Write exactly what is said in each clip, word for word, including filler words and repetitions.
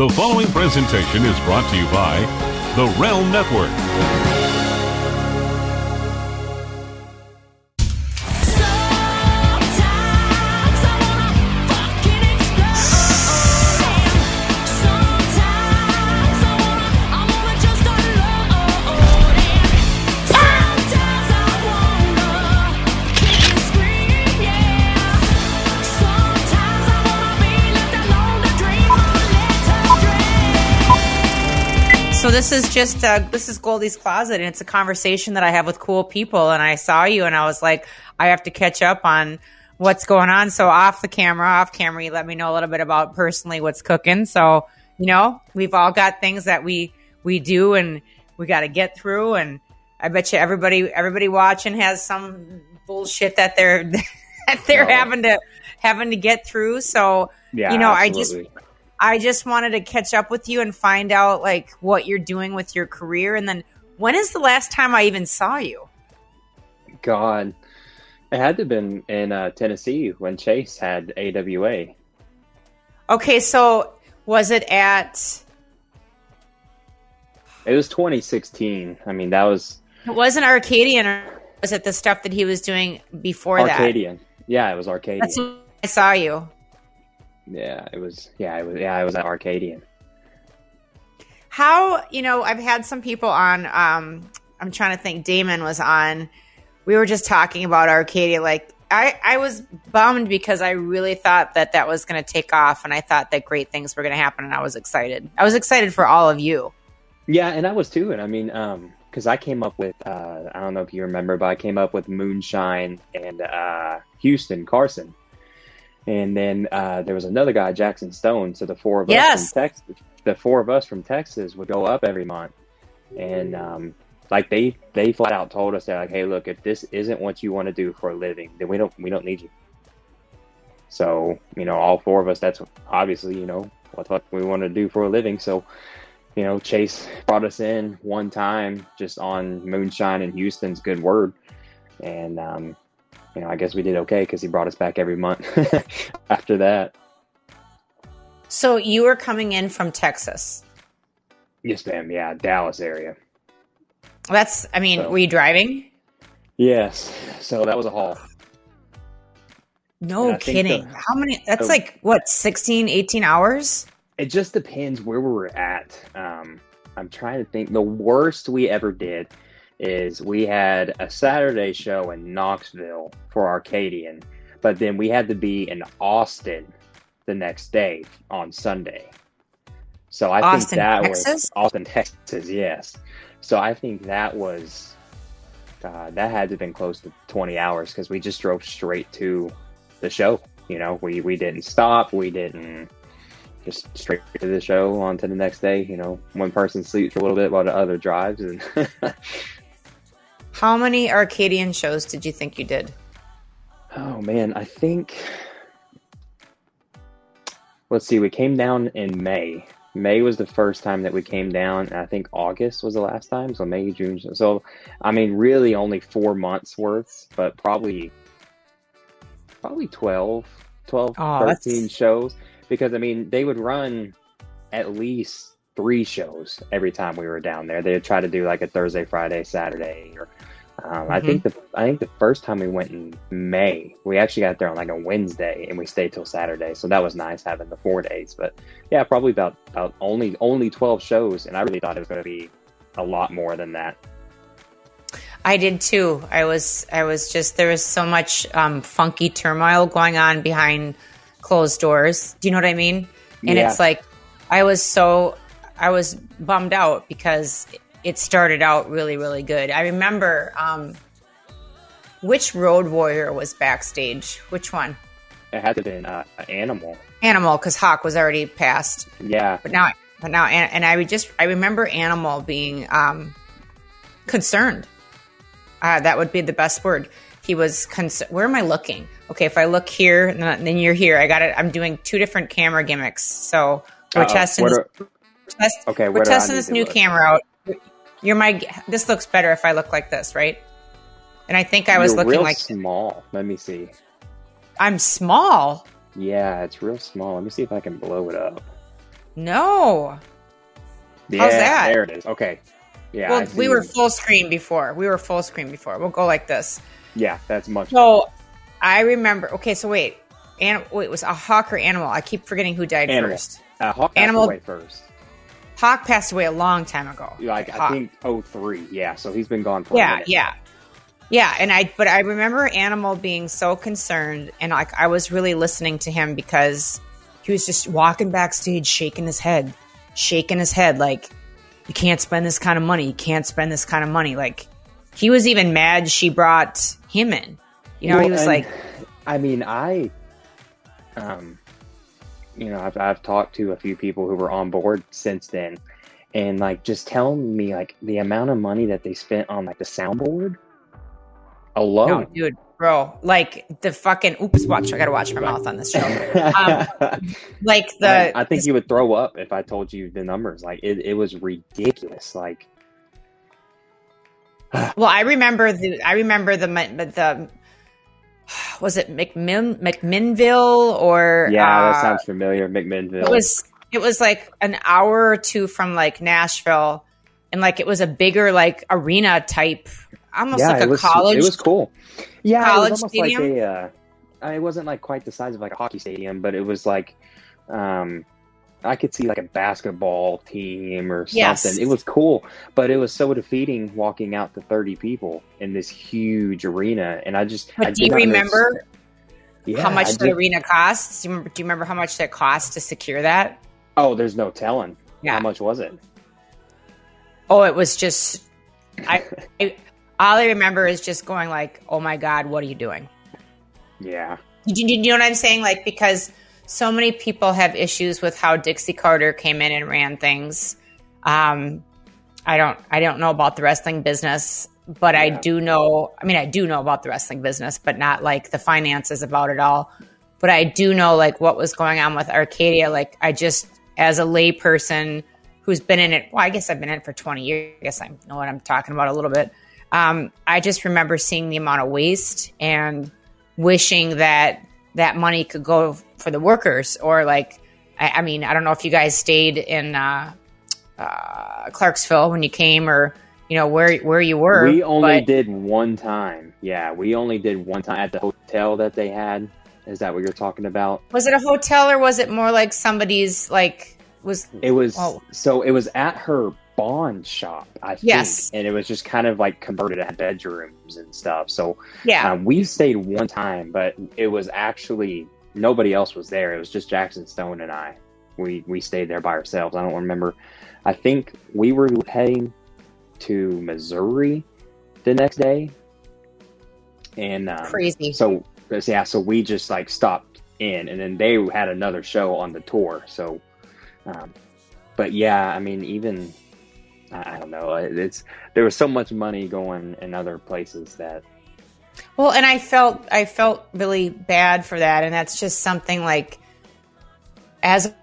The following presentation is brought to you by the Realm Network. So this is just, uh, this is Goldie's Closet, and it's a conversation that I have with cool people, and I saw you, and I was like, I have to catch up on what's going on. So off the camera, off camera, you let me know a little bit about personally what's cooking. So, you know, we've all got things that we, we do, and we got to get through, and I bet you everybody, everybody watching has some bullshit that they're, that they're no. having to, having to get through. So, yeah, you know, absolutely. I just... I just wanted to catch up with you and find out like what you're doing with your career. And then when is the last time I even saw you? God, it had to have been in uh, Tennessee when Chase had A W A. Okay, so was it at... It was twenty sixteen. I mean, that was... It wasn't Arcadian, or was it the stuff that he was doing before Arcadian. that? Arcadian. Yeah, it was Arcadian. That's when I saw you. Yeah, it was. Yeah, it was. Yeah, I was at Arcadian. How, you know, I've had some people on. Um, I'm trying to think. Damon was on. We were just talking about Arcadia. Like, I, I was bummed because I really thought that that was going to take off, and I thought that great things were going to happen, and I was excited. I was excited for all of you. Yeah, and I was too. And I mean, um, because I came up with, uh, I don't know if you remember, but I came up with Moonshine and uh, Houston Carson. And then uh, there was another guy, Jackson Stone. So the four of us yes. from Texas, the four of us from Texas would go up every month, and um, like they, they flat out told us that like, hey, look, if this isn't what you want to do for a living, then we don't we don't need you. So you know, all four of us. That's obviously you know what the fuck we want to do for a living. So you know, Chase brought us in one time just on Moonshine and Houston's good word, and. Um, You know, I guess we did okay because he brought us back every month after that. So you were coming in from Texas? Yes, ma'am. Yeah, Dallas area. That's, I mean, so. Were you driving? Yes. So that was a haul. No kidding. The, How many? That's so, like, what, sixteen, eighteen hours? It just depends where we were at. Um, I'm trying to think. The worst we ever did is we had a Saturday show in Knoxville for Arcadian, but then we had to be in Austin the next day on Sunday. So I Austin, think that Texas? was Austin, Texas. Yes. So I think that was, uh, that had to have been close to twenty hours because we just drove straight to the show. You know, we, we didn't stop. We didn't just straight to the show on to the next day. You know, one person sleeps for a little bit while the other drives and How many Arcadian shows did you think you did? Oh, man, I think... Let's see, we came down in May. May was the first time that we came down, and I think August was the last time, so May, June. So, I mean, really only four months' worth, but probably probably twelve, twelve oh, thirteen that's... shows. Because, I mean, they would run at least three shows every time we were down there. They would try to do like a Thursday, Friday, Saturday, or... Um, mm-hmm. I think the I think the first time we went in May, we actually got there on like a Wednesday and we stayed till Saturday. So that was nice having the four days. But yeah, probably about, about only only twelve shows. And I really thought it was going to be a lot more than that. I did too. I was I was just there was so much um, funky turmoil going on behind closed doors. Do you know what I mean? And yeah. It's like I was so I was bummed out because. It started out really, really good. I remember um, which Road Warrior was backstage? Which one? It had to have been uh, Animal. Animal, because Hawk was already passed. Yeah, but now, but now, and, and I would just I remember Animal being um, concerned. Uh, that would be the best word. He was concerned. Where am I looking? Okay, if I look here, and then you're here. I got it. I'm doing two different camera gimmicks, so we're Uh-oh. testing. Where do- this, test, okay, where we're do testing I need this to new look? camera out. You're my. This looks better if I look like this, right? And I think I was You're looking real like small. Let me see. I'm small. Yeah, it's real small. Let me see if I can blow it up. No. Yeah, how's that? There it is. Okay. Yeah. Well, we were full screen before. We were full screen before. We'll go like this. Yeah, that's much. So better. I remember. Okay, so wait. An- wait, it was a Hawk or Animal? I keep forgetting who died Animal. first. Uh, Hawk Animal passed away first. Hawk passed away a long time ago. Like, like I think oh three. Yeah, so he's been gone for yeah, a minute. Yeah, yeah. Yeah, and I but I remember Animal being so concerned, and like I was really listening to him because he was just walking backstage, shaking his head, shaking his head like, you can't spend this kind of money, you can't spend this kind of money. Like, he was even mad she brought him in. You know, well, he was like... I mean, I, um, you know, I've, I've talked to a few people who were on board since then, and like just telling me like the amount of money that they spent on like the soundboard alone. No, dude, bro, like the fucking oops, watch. I gotta watch my mouth on this show. Um, like the, I, I think you would throw up if I told you the numbers. Like it, it was ridiculous. Like, well, I remember the, I remember the, the, was it McMinn, McMinnville or yeah, uh, that sounds familiar. McMinnville. It was, it was like an hour or two from like Nashville, and like it was a bigger like arena type. Almost yeah, like a it was, college. It was cool. Yeah, college it was almost stadium? like a. Uh, it wasn't like quite the size of like a hockey stadium, but it was like, um, I could see like a basketball team or something. Yes. It was cool, but it was so defeating walking out to thirty people in this huge arena, and I just. But I do you remember yeah, how much I the did. arena costs? Do you, remember, do you remember how much that cost to secure that? Oh, there's no telling. Yeah. How much was it? Oh, it was just I. I all I remember is just going like, oh my God, what are you doing? Yeah. You, you, you know what I'm saying? Like, because so many people have issues with how Dixie Carter came in and ran things. Um, I don't, I don't know about the wrestling business, but yeah. I do know, I mean, I do know about the wrestling business, but not like the finances about it all. But I do know like what was going on with Arcadia. Like I just, as a lay person who's been in it, well, I guess I've been in it for twenty years. I guess I know what I'm talking about a little bit. Um, I just remember seeing the amount of waste and wishing that that money could go for the workers or like, I, I mean, I don't know if you guys stayed in uh, uh, Clarksville when you came or, you know, where, where you were. We only but... did one time. Yeah. We only did one time at the hotel that they had. Is that what you're talking about? Was it a hotel or was it more like somebody's like was it was oh. so it was at her Bond Shop, I think. Yes. And it was just kind of like converted to bedrooms and stuff. So yeah, um, we stayed one time, but it was actually nobody else was there. It was just Jackson Stone and I. We we stayed there by ourselves. I don't remember. I think we were heading to Missouri the next day. And um, crazy. So yeah, so we just like stopped in, and then they had another show on the tour. So, um, but yeah, I mean even. I don't know. It's there was so much money going in other places that. Well, and I felt I felt really bad for that, and that's just something like, as a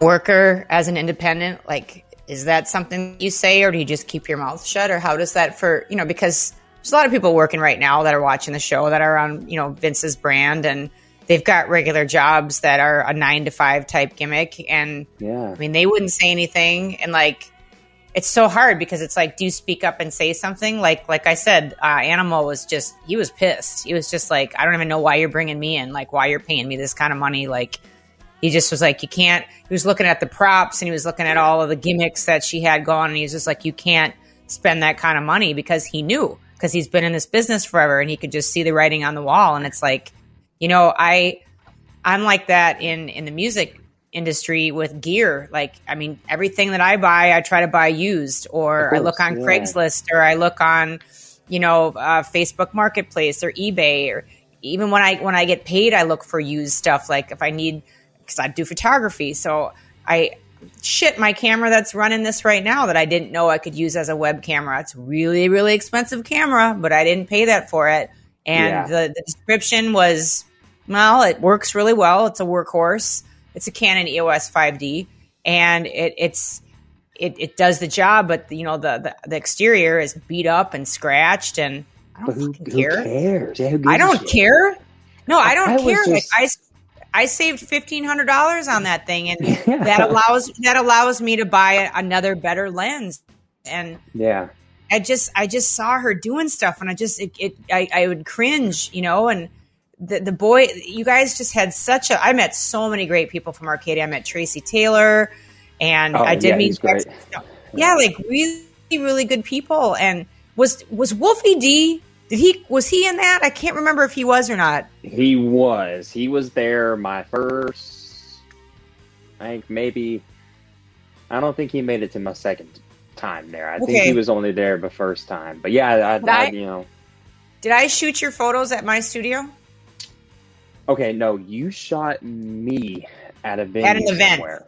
worker, as an independent, like, is that something you say, or do you just keep your mouth shut, or how does that for you know? Because there's a lot of people working right now that are watching the show that are on you know Vince's brand, and they've got regular jobs that are a nine to five type gimmick, and yeah, I mean they wouldn't say anything, and like. It's so hard because it's like, do you speak up and say something? Like, like I said, uh, Animal was just, he was pissed. He was just like, I don't even know why you're bringing me in. Like, why you're paying me this kind of money. Like, he just was like, you can't, he was looking at the props and he was looking at all of the gimmicks that she had going. And he was just like, you can't spend that kind of money because he knew, because he's been in this business forever and he could just see the writing on the wall. And it's like, you know, I, I'm like that in, in the music industry with gear. Like, I mean, everything that I buy, I try to buy used, or course, I look on yeah. Craigslist, or I look on, you know, uh, Facebook Marketplace or eBay, or even when I, when I get paid, I look for used stuff. Like if I need, cause I do photography. So I shit, my camera that's running this right now that I didn't know I could use as a web camera. It's really, really expensive camera, but I didn't pay that for it. And yeah. the, the description was, well, it works really well. It's a workhorse. It's a Canon E O S five D, and it it's it, it does the job, but you know the, the, the exterior is beat up and scratched, and I don't who, fucking care. Who cares? Yeah, who I don't care. No, I don't I care. Just... Like I, I saved fifteen hundred dollars on that thing, and yeah. that allows that allows me to buy another better lens. And yeah, I just I just saw her doing stuff, and I just it, it I, I would cringe, you know. And the the boy, you guys just had such a. I met so many great people from Arcadia. I met Tracy Taylor, and oh, I did yeah, meet Jackson Stone. Yeah, like really, really good people. And was was Wolfie D? Did he was he in that? I can't remember if he was or not. He was. He was there. My first, I think maybe. I don't think he made it to my second time there. I okay. think he was only there the first time. But yeah, I, I, I you know. Did I shoot your photos at my studio? Okay, no, you shot me at a venue at an event. Somewhere.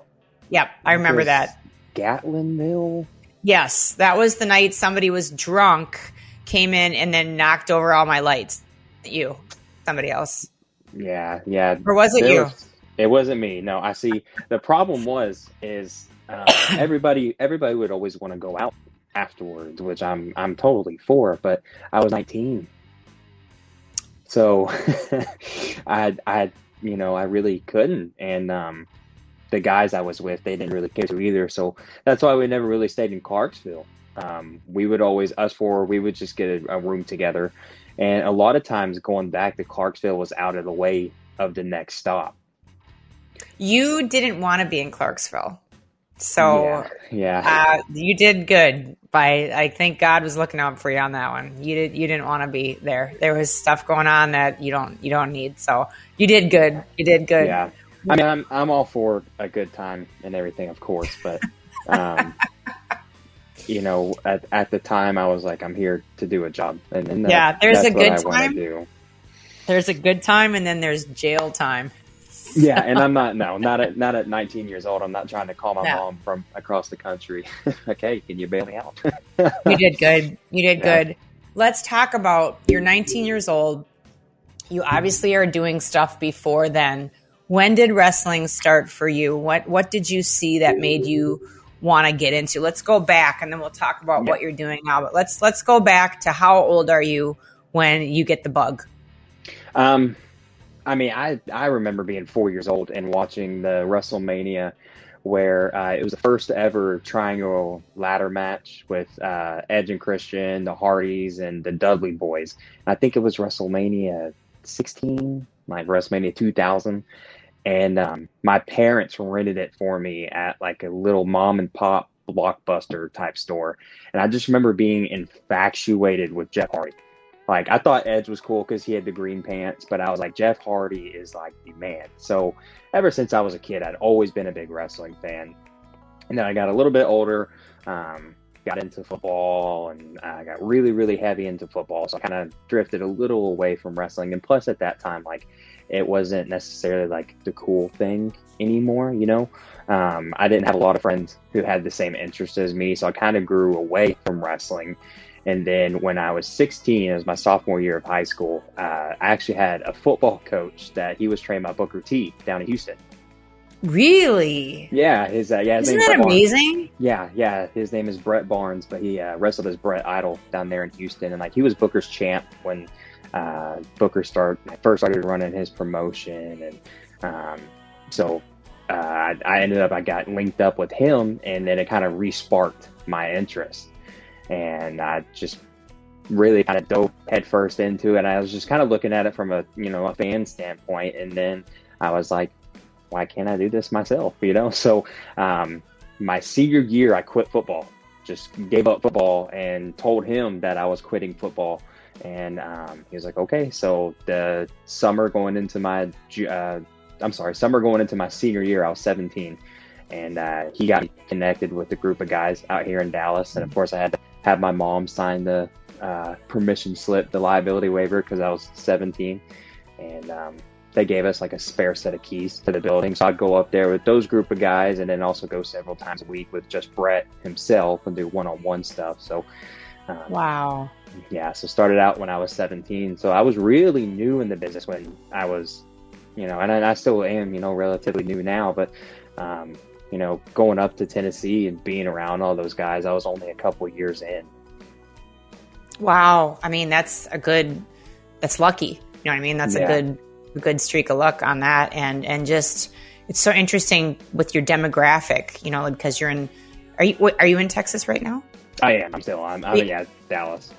Yep, I remember that. Gatlinville. Yes, that was the night somebody was drunk. Came in and then knocked over all my lights. You, somebody else. Yeah, yeah. Or was it, it you? Was, it wasn't me. No, I see. The problem was is uh, everybody everybody would always want to go out afterwards, which I'm I'm totally for. But I was nineteen, so I I you know I really couldn't. And um, the guys I was with, they didn't really care to either. So that's why we never really stayed in Clarksville. Um, we would always, us four, we would just get a, a room together. And a lot of times going back to Clarksville was out of the way of the next stop. You didn't want to be in Clarksville. So yeah, yeah. Uh, you did good by, I think God was looking out for you on that one. You did, you didn't want to be there. There was stuff going on that you don't, you don't need. So you did good. You did good. Yeah. I mean, I'm, I'm all for a good time and everything, of course, but, um, you know, at, at the time I was like, I'm here to do a job. And, and that, yeah, there's a good time. Do. There's a good time. And then there's jail time. So. Yeah. And I'm not, no, not at, not at nineteen years old. I'm not trying to call my no. mom from across the country. Okay. Can you bail me out? You did good. You did yeah. good. Let's talk about you're nineteen years old. You obviously are doing stuff before then. When did wrestling start for you? What, what did you see that made you want to get into? Let's go back and then we'll talk about yeah. what you're doing now, but let's let's go back to how old are you when you get the bug? um I mean I I remember being four years old and watching the WrestleMania where uh it was the first ever triangle ladder match with uh Edge and Christian, the Hardys, and the Dudley Boys. And I think it was WrestleMania sixteen, like WrestleMania two thousand. And um, my parents rented it for me at like a little mom and pop Blockbuster type store. And I just remember being infatuated with Jeff Hardy. Like I thought Edge was cool because he had the green pants, but I was like, Jeff Hardy is like the man. So ever since I was a kid, I'd always been a big wrestling fan. And then I got a little bit older, um, got into football, and I got really, really heavy into football. So I kind of drifted a little away from wrestling. And plus at that time, like, it wasn't necessarily like the cool thing anymore, you know? Um, I didn't have a lot of friends who had the same interests as me, so I kind of grew away from wrestling. And then when I was sixteen, it was my sophomore year of high school, uh, I actually had a football coach that he was trained by Booker T down in Houston. Really? Yeah. His, uh, yeah his Isn't that amazing? Yeah, yeah. His name is Brett Barnes, but he uh, wrestled as Brett Idol down there in Houston. And like he was Booker's champ when... Uh, Booker start first started running his promotion, and um, so uh, I, I ended up I got linked up with him, and then it kind of re-sparked my interest, and I just really kind of dove headfirst into it. And I was just kind of looking at it from a you know a fan standpoint, and then I was like, why can't I do this myself? You know, so um, my senior year I quit football, just gave up football, and told him that I was quitting football. And um, he was like, okay, so the summer going into my, uh, I'm sorry, summer going into my senior year, I was seventeen. And uh, he got connected with a group of guys out here in Dallas. And of course, I had to have my mom sign the uh, permission slip, the liability waiver, because I was seventeen. And um, they gave us like a spare set of keys to the building. So I'd go up there with those group of guys and then also go several times a week with just Brett himself and do one-on-one stuff. So Um, wow. Yeah. So started out when I was seventeen. So I was really new in the business when I was, you know, and I, I still am, you know, relatively new now, but, um, you know, going up to Tennessee and being around all those guys, I was only a couple years in. Wow. I mean, that's a good, that's lucky. You know what I mean? That's yeah. a good, good streak of luck on that. And, and just, it's so interesting with your demographic, you know, because you're in, are you, are you in Texas right now? I am. I'm still on. I'm in yeah, Dallas.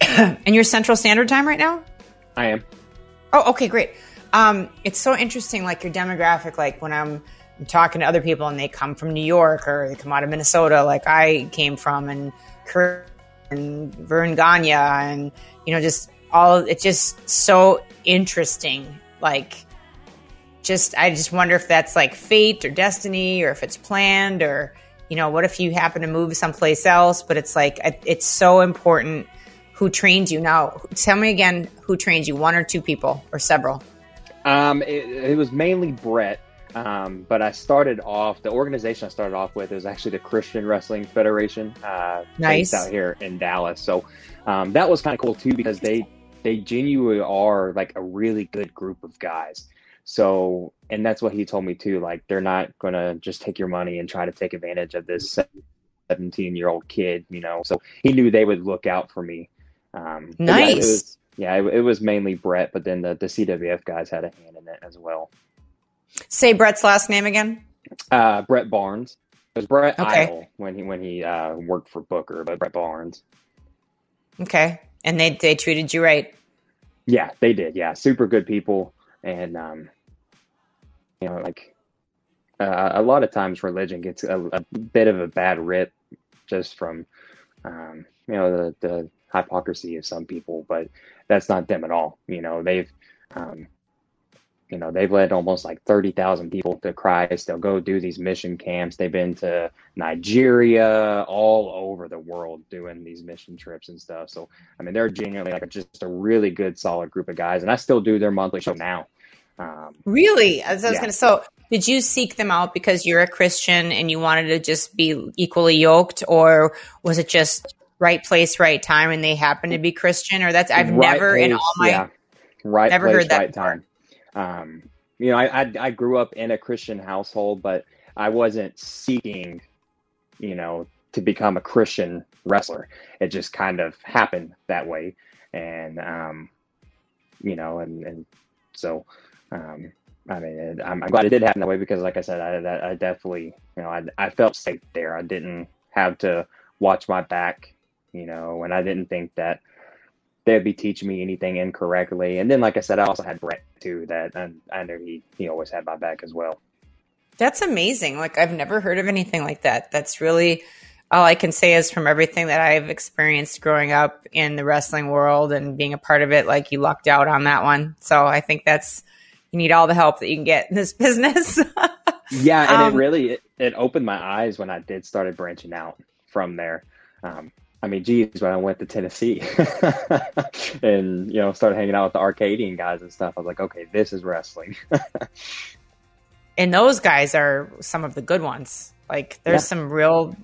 And you're Central Standard Time right now? I am. Oh, okay, great. Um, it's so interesting, like your demographic, like when I'm, I'm talking to other people and they come from New York or they come out of Minnesota, like I came from, and Korea and Vern Gagne, and, you know, just all, it's just so interesting. Like, just, I just wonder if that's like fate or destiny, or if it's planned, or, you know, what if you happen to move someplace else? But it's like, it's so important who trained you. Now, tell me again, who trained you? One or two people or several? Um, it, it was mainly Brett. Um, but I started off, the organization I started off with, it was actually the Christian Wrestling Federation, uh, nice. based out here in Dallas. So, um, that was kind of cool too, because they, they genuinely are like a really good group of guys. So, and that's what he told me too, like, they're not going to just take your money and try to take advantage of this seventeen year old kid, you know, so he knew they would look out for me. Um, nice. Yeah, it was, yeah, it, it was mainly Brett, but then the, the C W F guys had a hand in it as well. Say Brett's last name again. Uh, Brett Barnes. It was Brett okay. Idle when he when he uh, worked for Booker, but Brett Barnes. Okay, and they they treated you right. Yeah, they did. Yeah, super good people, and um, you know, like uh, a lot of times religion gets a, a bit of a bad rip just from um, you know the, the hypocrisy of some people, but that's not them at all. You know, they've. Um, You know, they've led almost like thirty thousand people to Christ. They'll go do these mission camps. They've been to Nigeria, all over the world doing these mission trips and stuff. So, I mean, they're genuinely like just a really good, solid group of guys. And I still do their monthly show now. Um, really? As I was yeah. going to so did you seek them out because you're a Christian and you wanted to just be equally yoked, or was it just right place, right time, and they happen to be Christian? Or that's I've right never place, in all my yeah. right never place, heard that right time. Um, you know, I, I, I grew up in a Christian household, but I wasn't seeking, you know, to become a Christian wrestler. It just kind of happened that way. And, um, you know, and, and so, um, I mean, it, I'm, I'm glad it did happen that way, because like I said, I, I definitely, you know, I, I felt safe there. I didn't have to watch my back, you know, and I didn't think that they'd be teaching me anything incorrectly. And then, like I said, I also had Brett too, that I, I knew he, he always had my back as well. That's amazing. Like, I've never heard of anything like that. That's really all I can say is from everything that I've experienced growing up in the wrestling world and being a part of it, like, you lucked out on that one. So I think that's, you need all the help that you can get in this business. yeah. And um, it really, it, it opened my eyes when I did started branching out from there. Um, I mean, geez, when I went to Tennessee and, you know, started hanging out with the Arcadian guys and stuff, I was like, okay, this is wrestling. And those guys are some of the good ones. Like, there's yeah. some real,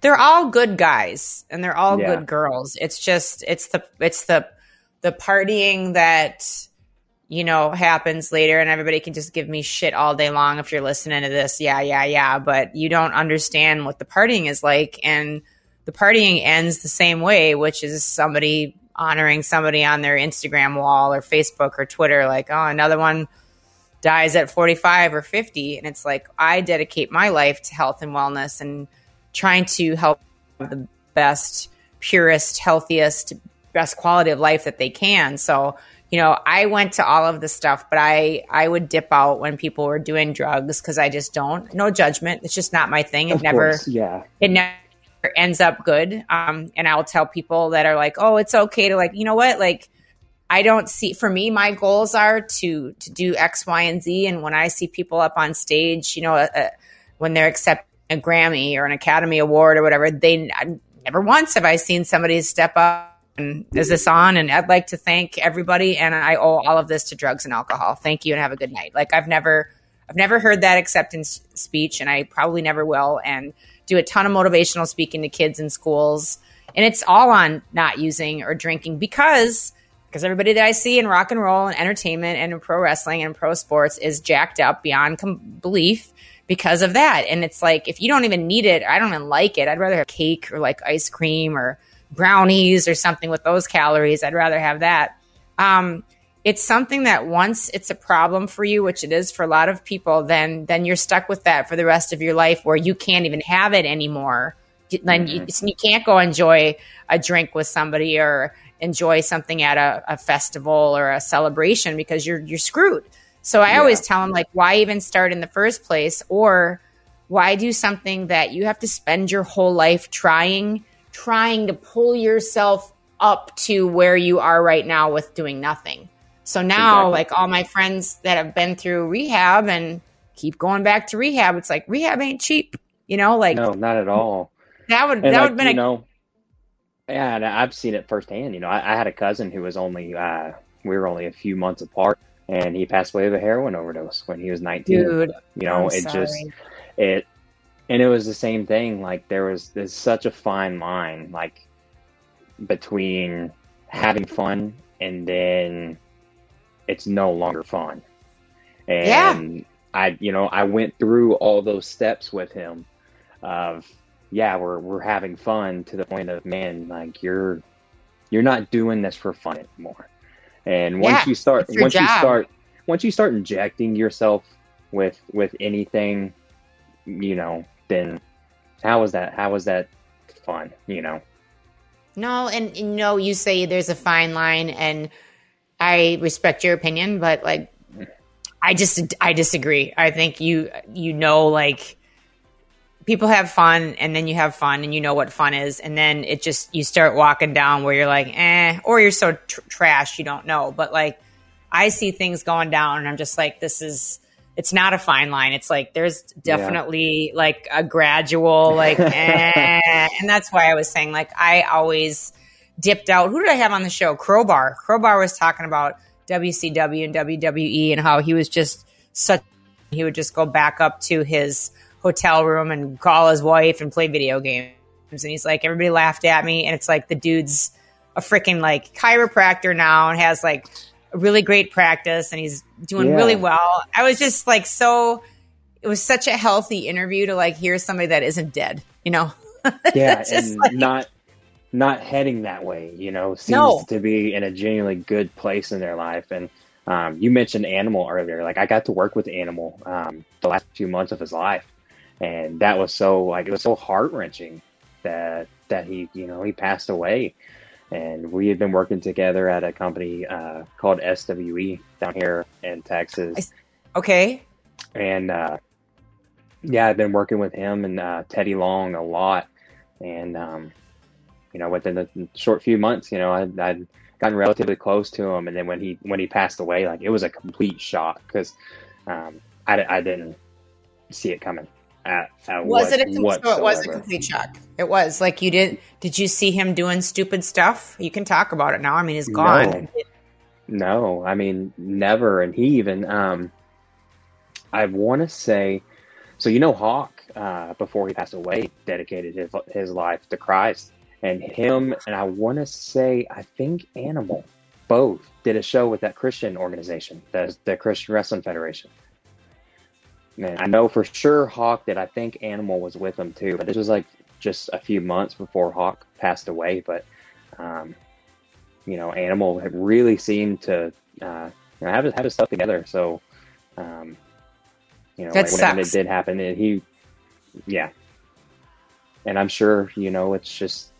they're all good guys and they're all yeah. good girls. It's just, it's the, it's the, the partying that, you know, happens later, and everybody can just give me shit all day long. If you're listening to this, yeah, yeah, yeah. But you don't understand what the partying is like. And the partying ends the same way, which is somebody honoring somebody on their Instagram wall or Facebook or Twitter, like, oh, another one dies at forty-five or fifty. And it's like, I dedicate my life to health and wellness and trying to help the best, purest, healthiest, best quality of life that they can. So, you know, I went to all of this stuff, but I, I would dip out when people were doing drugs, because I just don't. No judgment. It's just not my thing. It of never, course, yeah. It never. ends up good. Um, and I'll tell people that are like, oh, it's okay to, like, you know what? Like, I don't see, for me, my goals are to, to do X, Y, and Z. And when I see people up on stage, you know, uh, uh, when they're accepting a Grammy or an Academy Award or whatever, they I, never once have I seen somebody step up and is this on? And I'd like to thank everybody. And I owe all of this to drugs and alcohol. Thank you. And have a good night. Like, I've never, I've never heard that acceptance speech, and I probably never will. And do a ton of motivational speaking to kids in schools. And it's all on not using or drinking, because because everybody that I see in rock and roll and entertainment and in pro wrestling and pro sports is jacked up beyond com- belief because of that. And it's like, if you don't even need it, I don't even like it. I'd rather have cake or like ice cream or brownies or something with those calories. I'd rather have that. Um, it's something that once it's a problem for you, which it is for a lot of people, then then you're stuck with that for the rest of your life where you can't even have it anymore. Then mm-hmm. you, you can't go enjoy a drink with somebody or enjoy something at a, a festival or a celebration because you're you're screwed. So I yeah. always tell them, like, why even start in the first place? Or why do something that you have to spend your whole life trying, trying to pull yourself up to where you are right now with doing nothing? So now, exactly. like, all my friends that have been through rehab and keep going back to rehab, it's like, rehab ain't cheap, you know? Like, no, not at all. That would, and that like, would have been you a... know, yeah, and I've seen it firsthand. You know, I, I had a cousin who was only, uh, we were only a few months apart, and he passed away of a heroin overdose when he was nineteen. Dude, you know, I'm it sorry. just, it, and it was the same thing. Like, there was there's such a fine line, like, between having fun and then it's no longer fun. And yeah. I, you know, I went through all those steps with him of, yeah, we're, we're having fun to the point of, man, like you're, you're not doing this for fun anymore. And once yeah, you start, once job. you start, once you start injecting yourself with, with anything, you know, then how is that? How is that fun? You know? No. And you know, you say there's a fine line, and I respect your opinion, but like, I just, I disagree. I think you, you know, like, people have fun, and then you have fun, and you know what fun is, and then it just, you start walking down where you're like, eh, or you're so tr- trash you don't know. But like, I see things going down, and I'm just like, this is, it's not a fine line. It's like, there's definitely yeah. like a gradual, like, eh. And that's why I was saying, like, I always dipped out. Who did I have on the show? Crowbar. Crowbar was talking about W C W and W W E and how he was just such, he would just go back up to his hotel room and call his wife and play video games. And he's like, everybody laughed at me. And it's like, the dude's a freaking like chiropractor now and has like a really great practice, and he's doing yeah. really well. I was just like, so it was such a healthy interview to like hear somebody that isn't dead, you know? Yeah. And like, not, not heading that way, you know, seems no. to be in a genuinely good place in their life. And, um, you mentioned Animal earlier. Like, I got to work with Animal, um, the last few months of his life. And that was so, like, it was so heart-wrenching that that he, you know, he passed away. And we had been working together at a company uh, called S W E down here in Texas. Okay. And, uh, yeah, I've been working with him and uh, Teddy Long a lot. And, um, you know, within a short few months, you know, I'd, I'd gotten relatively close to him. And then when he when he passed away, like, it was a complete shock because um, I, I didn't see it coming. At, at was what, it a, so it was a complete shock. It was like, you didn't did you see him doing stupid stuff? You can talk about it now. I mean, he's gone. No, no I mean, never. And he even um I want to say, so you know, Hawk uh before he passed away dedicated his, his life to Christ, and him and I want to say I think Animal both did a show with that Christian organization, the, the Christian Wrestling Federation. Man, I know for sure Hawk did. I think Animal was with him too, but this was like just a few months before Hawk passed away. But, um, you know, Animal had really seemed to uh, you know, have, his, have his stuff together. So, um, you know, like, when it did happen, it, he, yeah. And I'm sure, you know, it's just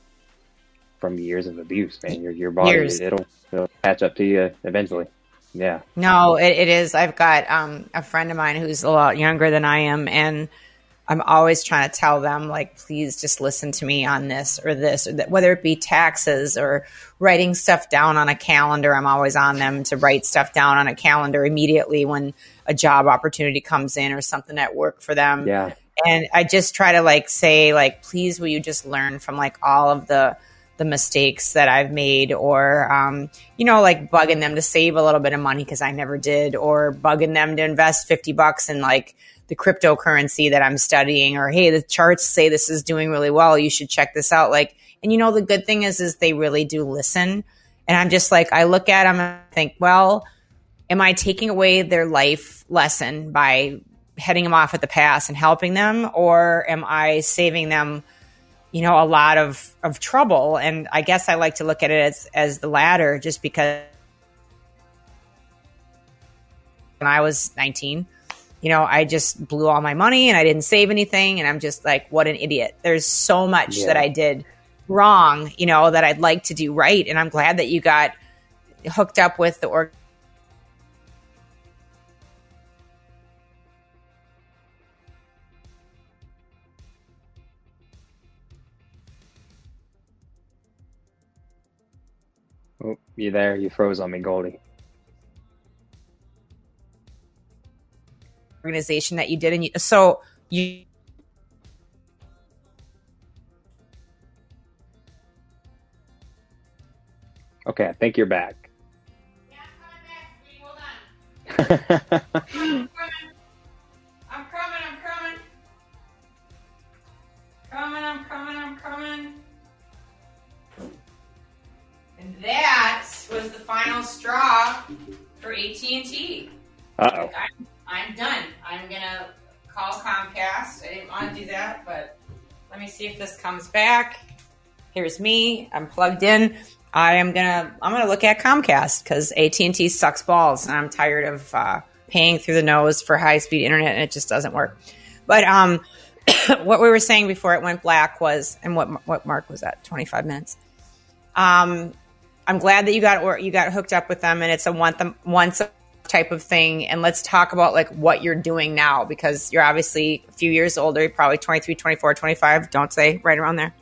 from years of abuse, man. Your, your body, it, it'll, it'll catch up to you eventually. Yeah. No, it, it is. I've got um, a friend of mine who's a lot younger than I am, and I'm always trying to tell them, like, please just listen to me on this or this, or that, whether it be taxes or writing stuff down on a calendar. I'm always on them to write stuff down on a calendar immediately when a job opportunity comes in or something at work for them. Yeah. And I just try to, like, say, like, please, will you just learn from, like, all of the the mistakes that I've made, or, um, you know, like bugging them to save a little bit of money because I never did, or bugging them to invest fifty bucks in like the cryptocurrency that I'm studying, or, hey, the charts say this is doing really well, you should check this out. Like, and you know, the good thing is, is they really do listen. And I'm just like, I look at them and I think, well, am I taking away their life lesson by heading them off at the pass and helping them? Or am I saving them, you know, a lot of, of trouble? And I guess I like to look at it as, as the latter, just because when I was nineteen. You know, I just blew all my money and I didn't save anything. And I'm just like, what an idiot. There's so much yeah. that I did wrong, you know, that I'd like to do right. And I'm glad that you got hooked up with the org. Oh, you there? You froze on me, Goldie. Organization that you did, and you, so you okay, I think you're back. Yeah, I'm coming back. Hold on. I'm coming, I'm coming, I'm coming. Coming, I'm coming, I'm coming. And that was the final straw for A T and T. Uh-oh. Like I'm, I'm done. I'm going to call Comcast. I didn't want to do that, but let me see if this comes back. Here's me. I'm plugged in. I am going to I'm gonna look at Comcast because A T and T sucks balls, and I'm tired of uh, paying through the nose for high-speed internet, and it just doesn't work. But um, what we were saying before it went black was, and what what mark was that, twenty-five minutes? Um, I'm glad that you got or you got hooked up with them, and it's a once a, once a type of thing. And let's talk about like what you're doing now, because you're obviously a few years older, probably twenty-three, twenty-four, twenty-five, don't say right around there.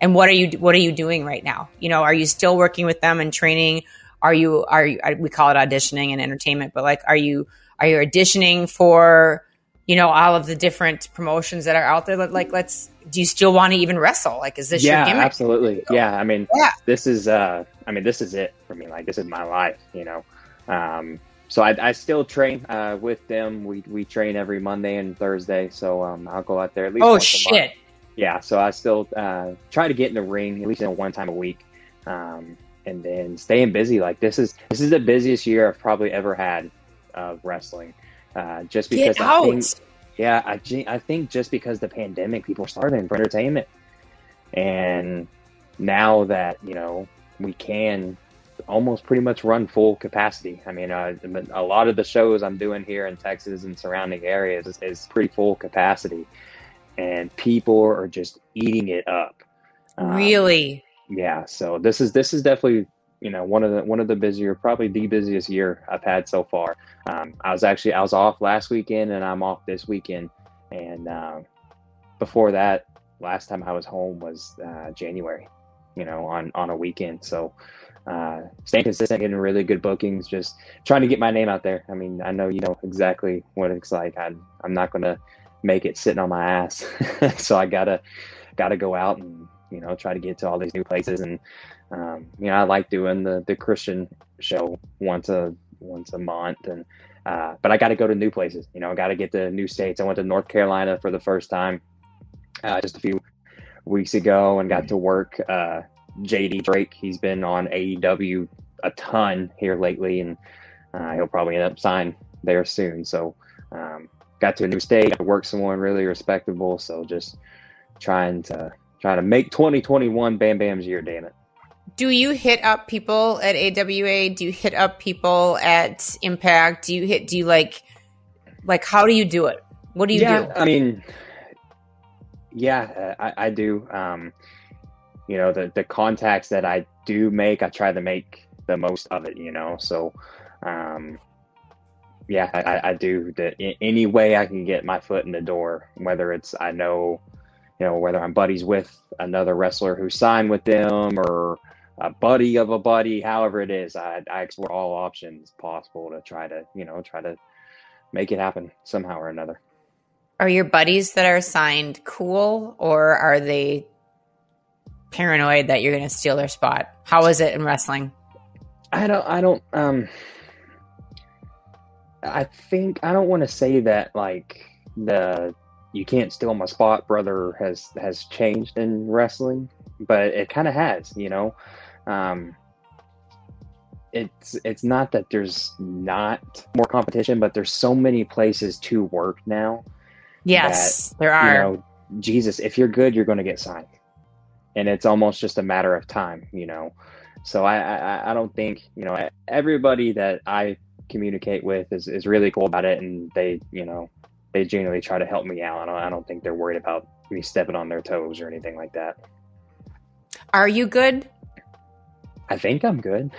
And what are you what are you doing right now? You know, are you still working with them and training? Are you are you, we call it auditioning and entertainment, but like are you are you auditioning for, you know, all of the different promotions that are out there? Like, let's, do you still want to even wrestle? Like, is this yeah, your gimmick? Yeah, absolutely. Yeah, I mean, yeah. this is uh I mean, this is it for me. Like, this is my life, you know. Um So I, I still train uh, with them. We we train every Monday and Thursday. So um, I'll go out there at least. Oh once shit! A month. Yeah. So I still uh, try to get in the ring at least you know, one time a week, um, and then staying busy. Like this is this is the busiest year I've probably ever had of wrestling. Uh, just because. Get I out. Think, yeah, I I think just because the pandemic, people are starving for entertainment, and now that you know we can. Almost pretty much run full capacity. I mean, uh, a lot of the shows I'm doing here in Texas and surrounding areas is, is pretty full capacity, and people are just eating it up. Um, really? Yeah. So this is this is definitely you know one of the one of the busier, probably the busiest year I've had so far. Um, I was actually I was off last weekend, and I'm off this weekend. And uh, before that, last time I was home was uh, January. You know, on on a weekend. So. Uh, staying consistent, getting really good bookings, just trying to get my name out there. I mean, I know you know exactly what it's like. I, I'm not going to make it sitting on my ass. So I gotta gotta go out and, you know, try to get to all these new places. And, um, you know, I like doing the, the Christian show once a once a month. And uh, but I got to go to new places. You know, I got to get to new states. I went to North Carolina for the first time uh, just a few weeks ago and got to work uh, J D Drake. He's been on A E W a ton here lately, and uh, he'll probably end up signing there soon. So um, got to a new state, worked someone really respectable. So just trying to trying to make twenty twenty-one Bam Bam's year, damn it. Do you hit up people at A W A? Do you hit up people at Impact? Do you hit do you like like how do you do it? What do you yeah, do? I mean, yeah, I, I do. Um, You know, the, the contacts that I do make, I try to make the most of it, you know. So, um, yeah, I, I do that any way I can get my foot in the door, whether it's I know, you know, whether I'm buddies with another wrestler who signed with them or a buddy of a buddy, however it is, I, I explore all options possible to try to, you know, try to make it happen somehow or another. Are your buddies that are signed cool, or are they paranoid that you're going to steal their spot? How is it in wrestling? I don't, I don't, um, I think, I don't want to say that like the, you can't steal my spot brother has, has changed in wrestling, but it kind of has, you know, um, it's, it's not that there's not more competition, but there's so many places to work now. Yes, that, there are. You know, Jesus, if you're good, you're going to get signed. And it's almost just a matter of time, you know. So I, I, I don't think, you know, everybody that I communicate with is, is really cool about it. And they, you know, they genuinely try to help me out. I don't, I don't think they're worried about me stepping on their toes or anything like that. Are you good? I think I'm good.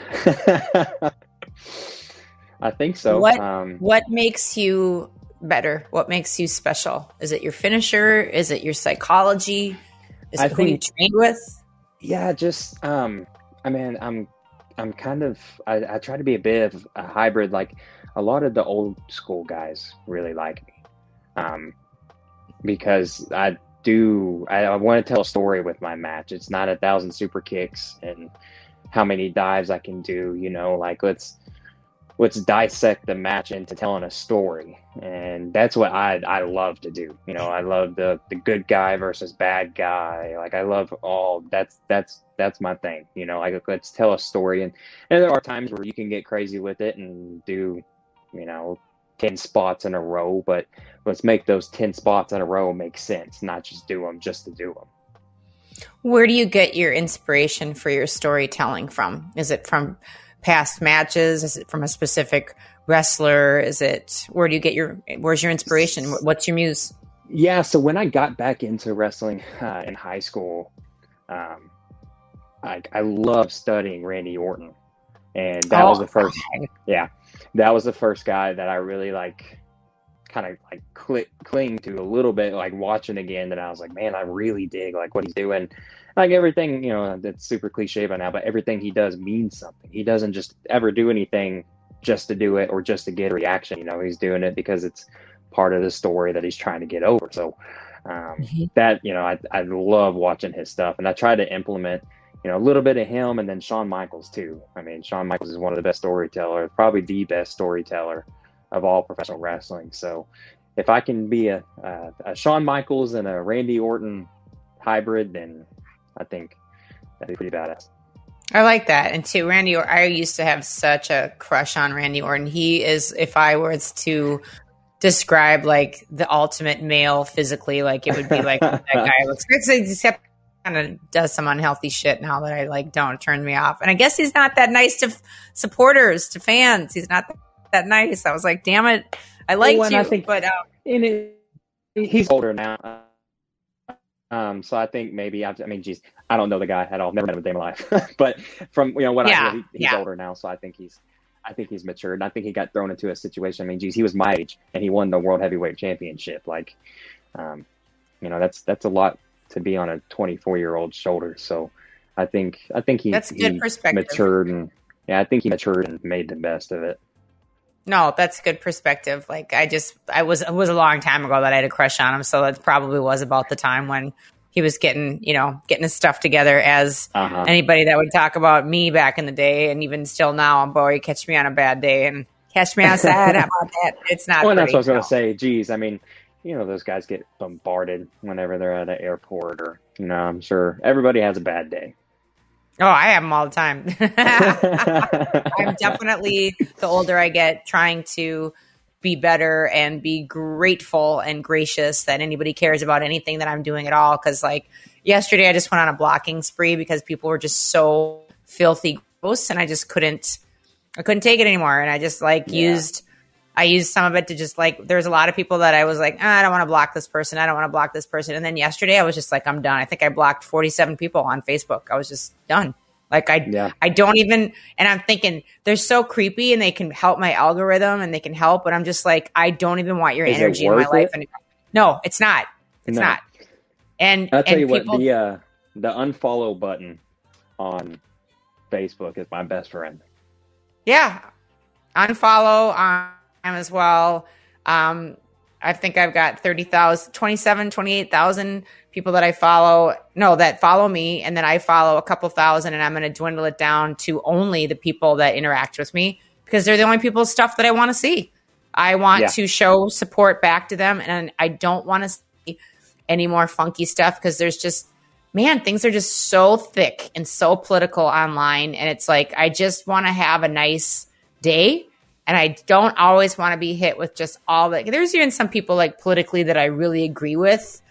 I think so. What, um, what makes you better? What makes you special? Is it your finisher? Is it your psychology? Is it who you train with? Yeah, just, um, I mean, I'm, I'm kind of, I, I try to be a bit of a hybrid. Like a lot of the old school guys really like me, um, because I do, I, I want to tell a story with my match. It's not a thousand super kicks and how many dives I can do, you know, like let's, let's dissect the match into telling a story. And that's what I I love to do. You know, I love the, the good guy versus bad guy. Like I love all that's, that's, that's my thing. You know, like let's tell a story. And, and there are times where you can get crazy with it and do, you know, ten spots in a row, but let's make those ten spots in a row make sense, not just do them just to do them. Where do you get your inspiration for your storytelling from? Is it from past matches? Is it from a specific wrestler? Is it, where do you get your, where's your inspiration? What's your muse? Yeah. So when I got back into wrestling uh, in high school, um, I, I love studying Randy Orton. And that oh, was the first, God. yeah, that was the first guy that I really like kind of like cl- cling to a little bit, like watching again. And I was like, man, I really dig like what he's doing. Like everything, you know, that's super cliche by now, but everything he does means something. He doesn't just ever do anything just to do it or just to get a reaction. You know, he's doing it because it's part of the story that he's trying to get over. So um, mm-hmm. that, you know, I, I love watching his stuff. And I try to implement, you know, a little bit of him and then Shawn Michaels too. I mean, Shawn Michaels is one of the best storytellers, probably the best storyteller of all professional wrestling. So if I can be a, a, a Shawn Michaels and a Randy Orton hybrid, then I think that'd be pretty badass. I like that. And too, Randy, or- I used to have such a crush on Randy Orton. He is, if I was to describe like the ultimate male physically, like it would be like that guy looks, except kind of does some unhealthy shit now that I like don't turn me off. And I guess he's not that nice to f- supporters, to fans. He's not that nice. I was like, damn it. I liked well, you, I think but um, it, he's older now. Um, so I think maybe, I've, I mean, geez, I don't know the guy at all. Never met him a day in my life, but from, you know, what yeah, I know, he, he's yeah. older now. So I think he's, I think he's matured. And I think he got thrown into a situation. I mean, geez, he was my age and he won the World Heavyweight Championship. Like, um, you know, that's, that's a lot to be on a twenty-four year old shoulder. So I think, I think he, that's good he perspective. matured and yeah, I think he matured and made the best of it. No, that's good perspective. Like I just, I was, it was a long time ago that I had a crush on him. So that probably was about the time when he was getting, you know, getting his stuff together as uh-huh. anybody that would talk about me back in the day. And even still now, boy, catch me on a bad day and catch me outside. How about that? It's not Well, pretty, that's what I was no. going to say. Geez, I mean, you know, those guys get bombarded whenever they're at an airport or, you know, I'm sure everybody has a bad day. Oh, I have them all the time. I'm definitely, the older I get, trying to be better and be grateful and gracious that anybody cares about anything that I'm doing at all. Because like yesterday, I just went on a blocking spree because people were just so filthy gross and I just couldn't, I couldn't take it anymore. And I just like yeah. used, I used some of it to just like, there's a lot of people that I was like, oh, I don't want to block this person. I don't want to block this person. And then yesterday I was just like, I'm done. I think I blocked forty-seven people on Facebook. I was just done. Like I, yeah. I don't even, and I'm thinking they're so creepy and they can help my algorithm and they can help, but I'm just like, I don't even want your Is energy in my it? life. And no, it's not. It's no. not. And I'll tell and you people- what, the, uh, the unfollow button on Facebook is my best friend. Yeah. Unfollow on. as well. Um, I think I've got thirty thousand, twenty-seven, twenty-eight thousand people that I follow, no, that follow me. And then I follow a couple thousand and I'm going to dwindle it down to only the people that interact with me because they're the only people's stuff that I want to see. I want yeah. to show support back to them. And I don't want to see any more funky stuff because there's just, man, things are just so thick and so political online. And it's like, I just want to have a nice day. And I don't always want to be hit with just all that. There's even some people like politically that I really agree with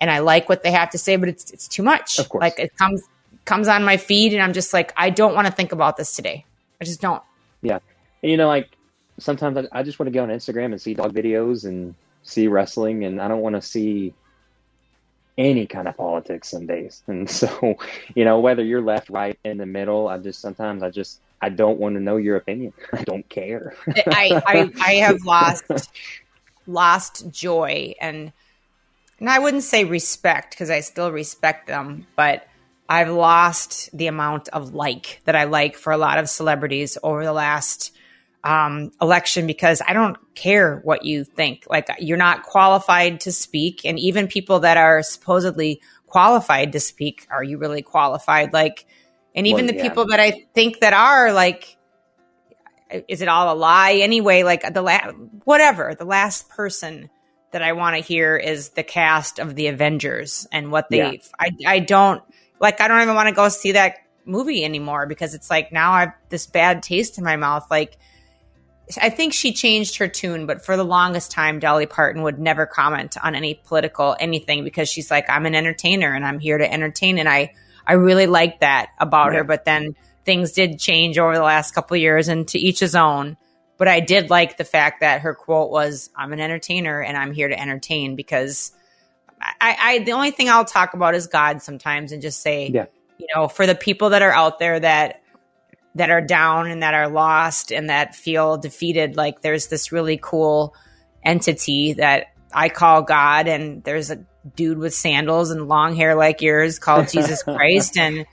and I like what they have to say, but it's it's too much. Of course. Like it comes comes on my feed and I'm just like, I don't want to think about this today. I just don't. Yeah. And you know, like sometimes I, I just want to go on Instagram and see dog videos and see wrestling, and I don't want to see any kind of politics some days. And so, you know, whether you're left, right, in the middle, I just sometimes I just I don't want to know your opinion. I don't care. I, I I have lost lost joy and and I wouldn't say respect, because I still respect them, but I've lost the amount of like that I like for a lot of celebrities over the last um, election, because I don't care what you think. Like, you're not qualified to speak. And even people that are supposedly qualified to speak, are you really qualified? Like, and even well, yeah. the people that I think that are, like, is it all a lie anyway? Like the la- whatever, the last person that I want to hear is the cast of the Avengers and what they, yeah. I, I don't, Like, I don't even want to go see that movie anymore, because it's like, now I have this bad taste in my mouth. Like, I think she changed her tune, but for the longest time, Dolly Parton would never comment on any political anything, because she's like, I'm an entertainer and I'm here to entertain. And I, I really liked that about yeah. her. But then things did change over the last couple of years, and to each his own. But I did like the fact that her quote was, I'm an entertainer and I'm here to entertain, because I, I, the only thing I'll talk about is God sometimes, and just say, yeah. you know, for the people that are out there that, that are down and that are lost and that feel defeated, like, there's this really cool entity that I call God. And there's a dude with sandals and long hair like yours called Jesus Christ. And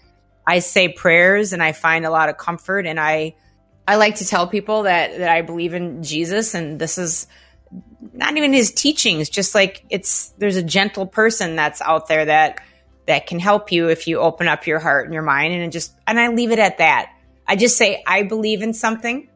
I say prayers and I find a lot of comfort. And I, I like to tell people that, that I believe in Jesus, and this is not even his teachings, just like, it's, there's a gentle person that's out there that, that can help you if you open up your heart and your mind. And just, and I leave it at that. I just say, I believe in something.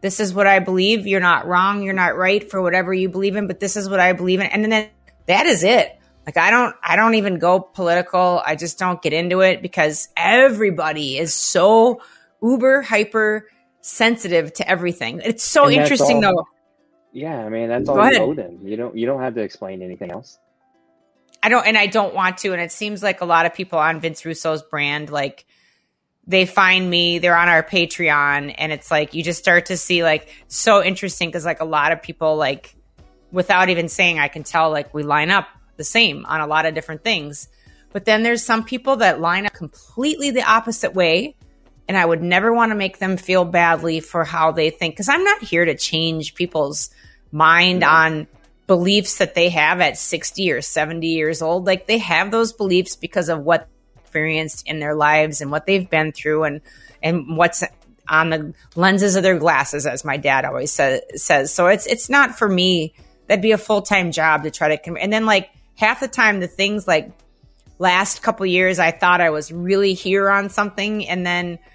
This is what I believe. You're not wrong. You're not right for whatever you believe in, but this is what I believe in. And then that is it. Like, I don't, I don't even go political. I just don't get into it, because everybody is so uber hyper sensitive to everything. It's so and interesting all- though. Yeah, I mean, that's all you owe them. You don't you don't have to explain anything else. I don't, and I don't want to. And it seems like a lot of people on Vince Russo's brand, like, they find me, they're on our Patreon, and it's like, you just start to see, like, so interesting, because, like, a lot of people, like, without even saying, I can tell, like, we line up the same on a lot of different things. But then there's some people that line up completely the opposite way. And I would never want to make them feel badly for how they think, because I'm not here to change people's mind mm-hmm. on beliefs that they have at sixty or seventy years old. Like, they have those beliefs because of what they've experienced in their lives and what they've been through, and, and what's on the lenses of their glasses, as my dad always say, says. So it's it's not for me. That'd be a full-time job to try to com- – and then, like, half the time the things, like, last couple years I thought I was really here on something, and then –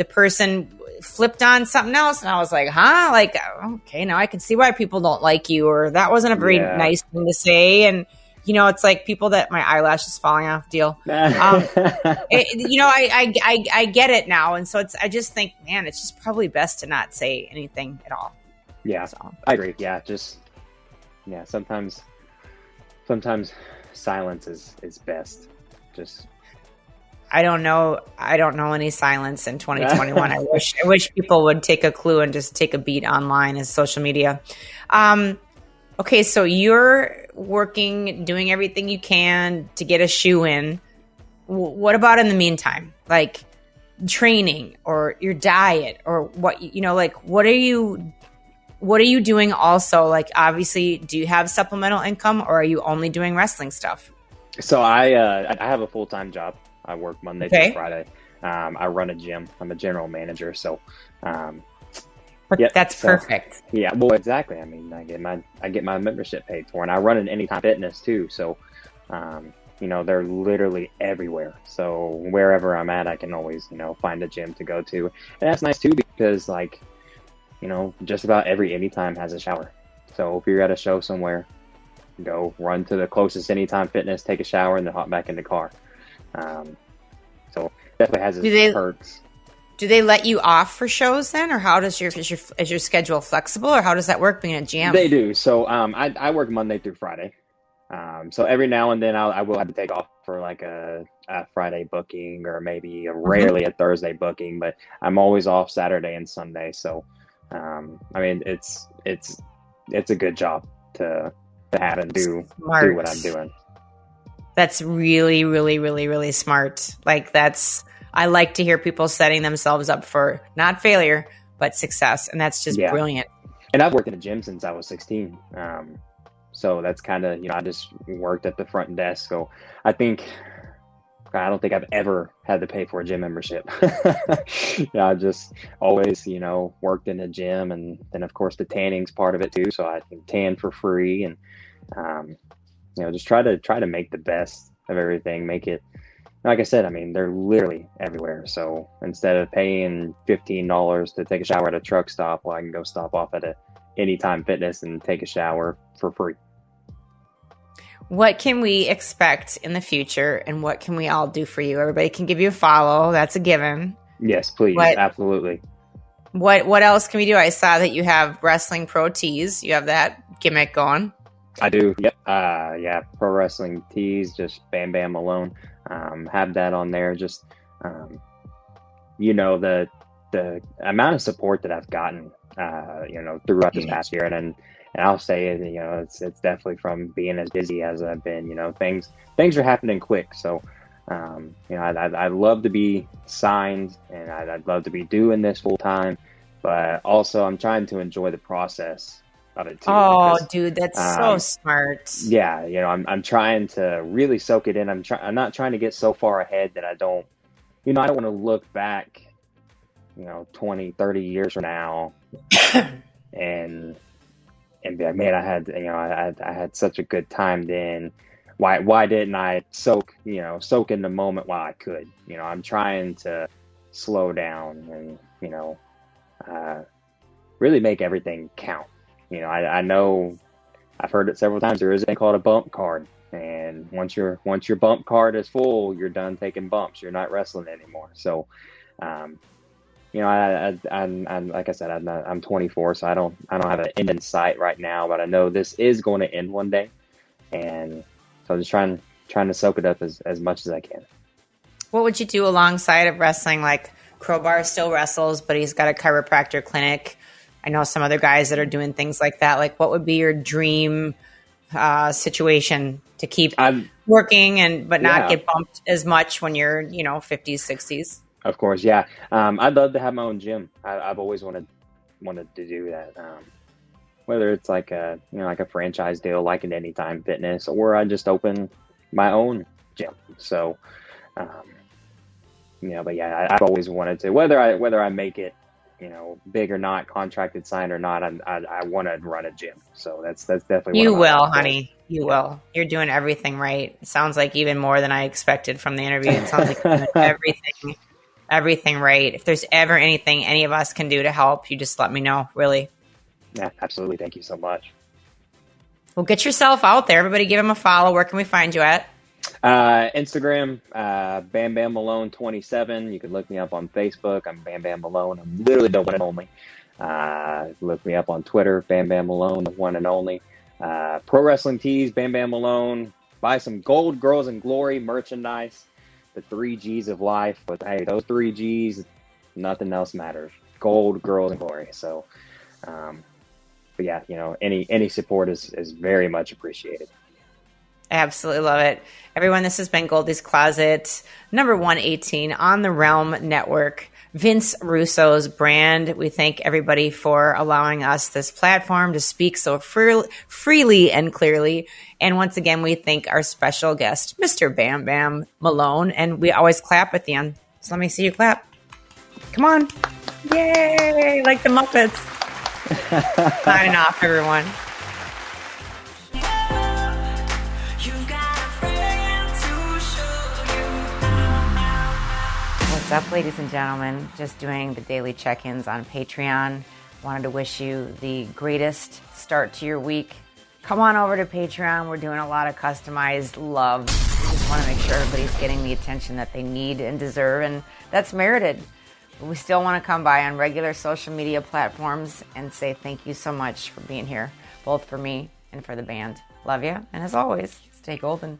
the person flipped on something else, and I was like, huh? Like, okay, now I can see why people don't like you, or that wasn't a very yeah. nice thing to say. And, you know, it's like people that my eyelash is falling off deal. um, it, you know, I, I, I, I get it now. And so it's, I just think, man, it's just probably best to not say anything at all. Yeah, so. I agree. Yeah. Just, yeah. Sometimes, sometimes silence is, is best. Just, I don't know. I don't know any silence in twenty twenty-one. I wish I wish people would take a clue and just take a beat online as social media. Um, okay, so you're working, doing everything you can to get a shoe in. W- what about in the meantime? Like training or your diet or what, you know, like what are you what are you doing also? Like obviously, do you have supplemental income or are you only doing wrestling stuff? So I uh, I have a full-time job. I work Monday okay. through Friday. Um, I run a gym. I'm a general manager. So um, yep, that's so, perfect. Yeah, well, exactly. I mean, I get my I get my membership paid for, and I run an Anytime Fitness too. So, um, you know, they're literally everywhere. So wherever I'm at, I can always, you know, find a gym to go to. And that's nice too, because like, you know, just about every Anytime has a shower. So if you're at a show somewhere, go run to the closest Anytime Fitness, take a shower, and then hop back in the car. Um, so definitely has its perks. Do they let you off for shows then, or how does your is your is your schedule flexible, or how does that work being a jam? They do. So um, I I work Monday through Friday. Um, so every now and then I'll, I will have to take off for like a, a Friday booking or maybe a, rarely a Thursday booking, but I'm always off Saturday and Sunday. So Um, I mean, it's it's it's a good job to to have and do smart. do what I'm doing. That's really, really, really, really smart. Like that's I like to hear people setting themselves up for not failure but success, and that's just yeah. brilliant. And I've worked in a gym since I was sixteen. Um, so that's kind of, you know, I just worked at the front desk. So I think, I don't think I've ever had to pay for a gym membership. yeah, I just always, you know, worked in the gym. And then, of course, the tanning's part of it, too. So I can tan for free and, um, you know, just try to try to make the best of everything, make it. Like I said, I mean, they're literally everywhere. So instead of paying fifteen dollars to take a shower at a truck stop, well, I can go stop off at a Anytime Fitness and take a shower for free. What can we expect in the future, and what can we all do for you? Everybody can give you a follow. That's a given. Yes, please. What, Absolutely. What What else can we do? I saw that you have Wrestling Pro Tees. You have that gimmick going. I do. Yep. Uh, yeah. Pro Wrestling Tees, just Bam Bam Malone. Um, have that on there. Just, um, you know, the, the amount of support that I've gotten, uh, you know, throughout this past year. And, and, and I'll say, it, you know, it's, it's definitely from being as busy as I've been, you know, things, things are happening quick. So, um, you know, I'd, I'd, I'd love to be signed, and I'd, I'd love to be doing this full time, but also I'm trying to enjoy the process of it too. Oh, because, dude, that's um, so smart. Yeah, you know, I'm I'm trying to really soak it in. I'm trying. I'm not trying to get so far ahead that I don't, you know, I don't want to look back, you know, twenty, thirty years from now, and and be like, man, I had, you know, I I had such a good time then. Why why didn't I soak, you know, soak in the moment while I could? You know, I'm trying to slow down and, you know, uh, really make everything count. You know, I, I know I've heard it several times. There is a thing called a bump card. And once your once your bump card is full, you're done taking bumps. You're not wrestling anymore. So, um, you know, I, I, I'm, I'm like I said, I'm, not, I'm twenty-four, so I don't I don't have an end in sight right now. But I know this is going to end one day. And so I'm just trying, trying to soak it up as, as much as I can. What would you do alongside of wrestling? Like Crowbar still wrestles, but he's got a chiropractor clinic. I know some other guys that are doing things like that. Like, what would be your dream uh, situation to keep I'm, working and but not yeah. get bumped as much when you're, you know, fifties, sixties? Of course, yeah. Um, I'd love to have my own gym. I, I've always wanted wanted to do that. Um, whether it's like a you know like a franchise deal, like an Anytime Fitness, or I just open my own gym. So, um, you know, but yeah, I, I've always wanted to. Whether I whether I make it. You know, big or not, contracted, signed or not, I I, I want to run a gym. So that's that's definitely you will, honey. You will. You're doing everything right. It sounds like even more than I expected from the interview. It sounds like you're doing everything, everything right. If there's ever anything any of us can do to help, you just let me know. Really. Yeah, absolutely. Thank you so much. Well, get yourself out there. Everybody, give him a follow. Where can we find you at? Uh, Instagram, uh, Bam Bam Malone twenty-seven. You can look me up on Facebook. I'm Bam Bam Malone. I'm literally the one and only. Uh, look me up on Twitter, Bam Bam Malone, the one and only. Uh, Pro Wrestling Tees, Bam Bam Malone. Buy some Gold Girls and Glory merchandise. The three G's of life. But hey, those three G's, nothing else matters. Gold Girls and Glory. So, um, but yeah, you know, any any support is is very much appreciated. I absolutely love it. Everyone, this has been Goldie's Closet, number one eighteen on the Realm Network, Vince Russo's brand. We thank everybody for allowing us this platform to speak so free- freely and clearly. And once again, we thank our special guest, Mister Bam Bam Malone. And we always clap at the end. So let me see you clap. Come on. Yay. Like the Muppets. Signing off, everyone. What's up, ladies and gentlemen? Just doing the daily check-ins on Patreon. Wanted to wish you the greatest start to your week. Come on over to Patreon. We're doing a lot of customized love. We just want to make sure everybody's getting the attention that they need and deserve, and that's merited. But we still want to come by on regular social media platforms and say thank you so much for being here, both for me and for the band. Love you, and as always, stay golden.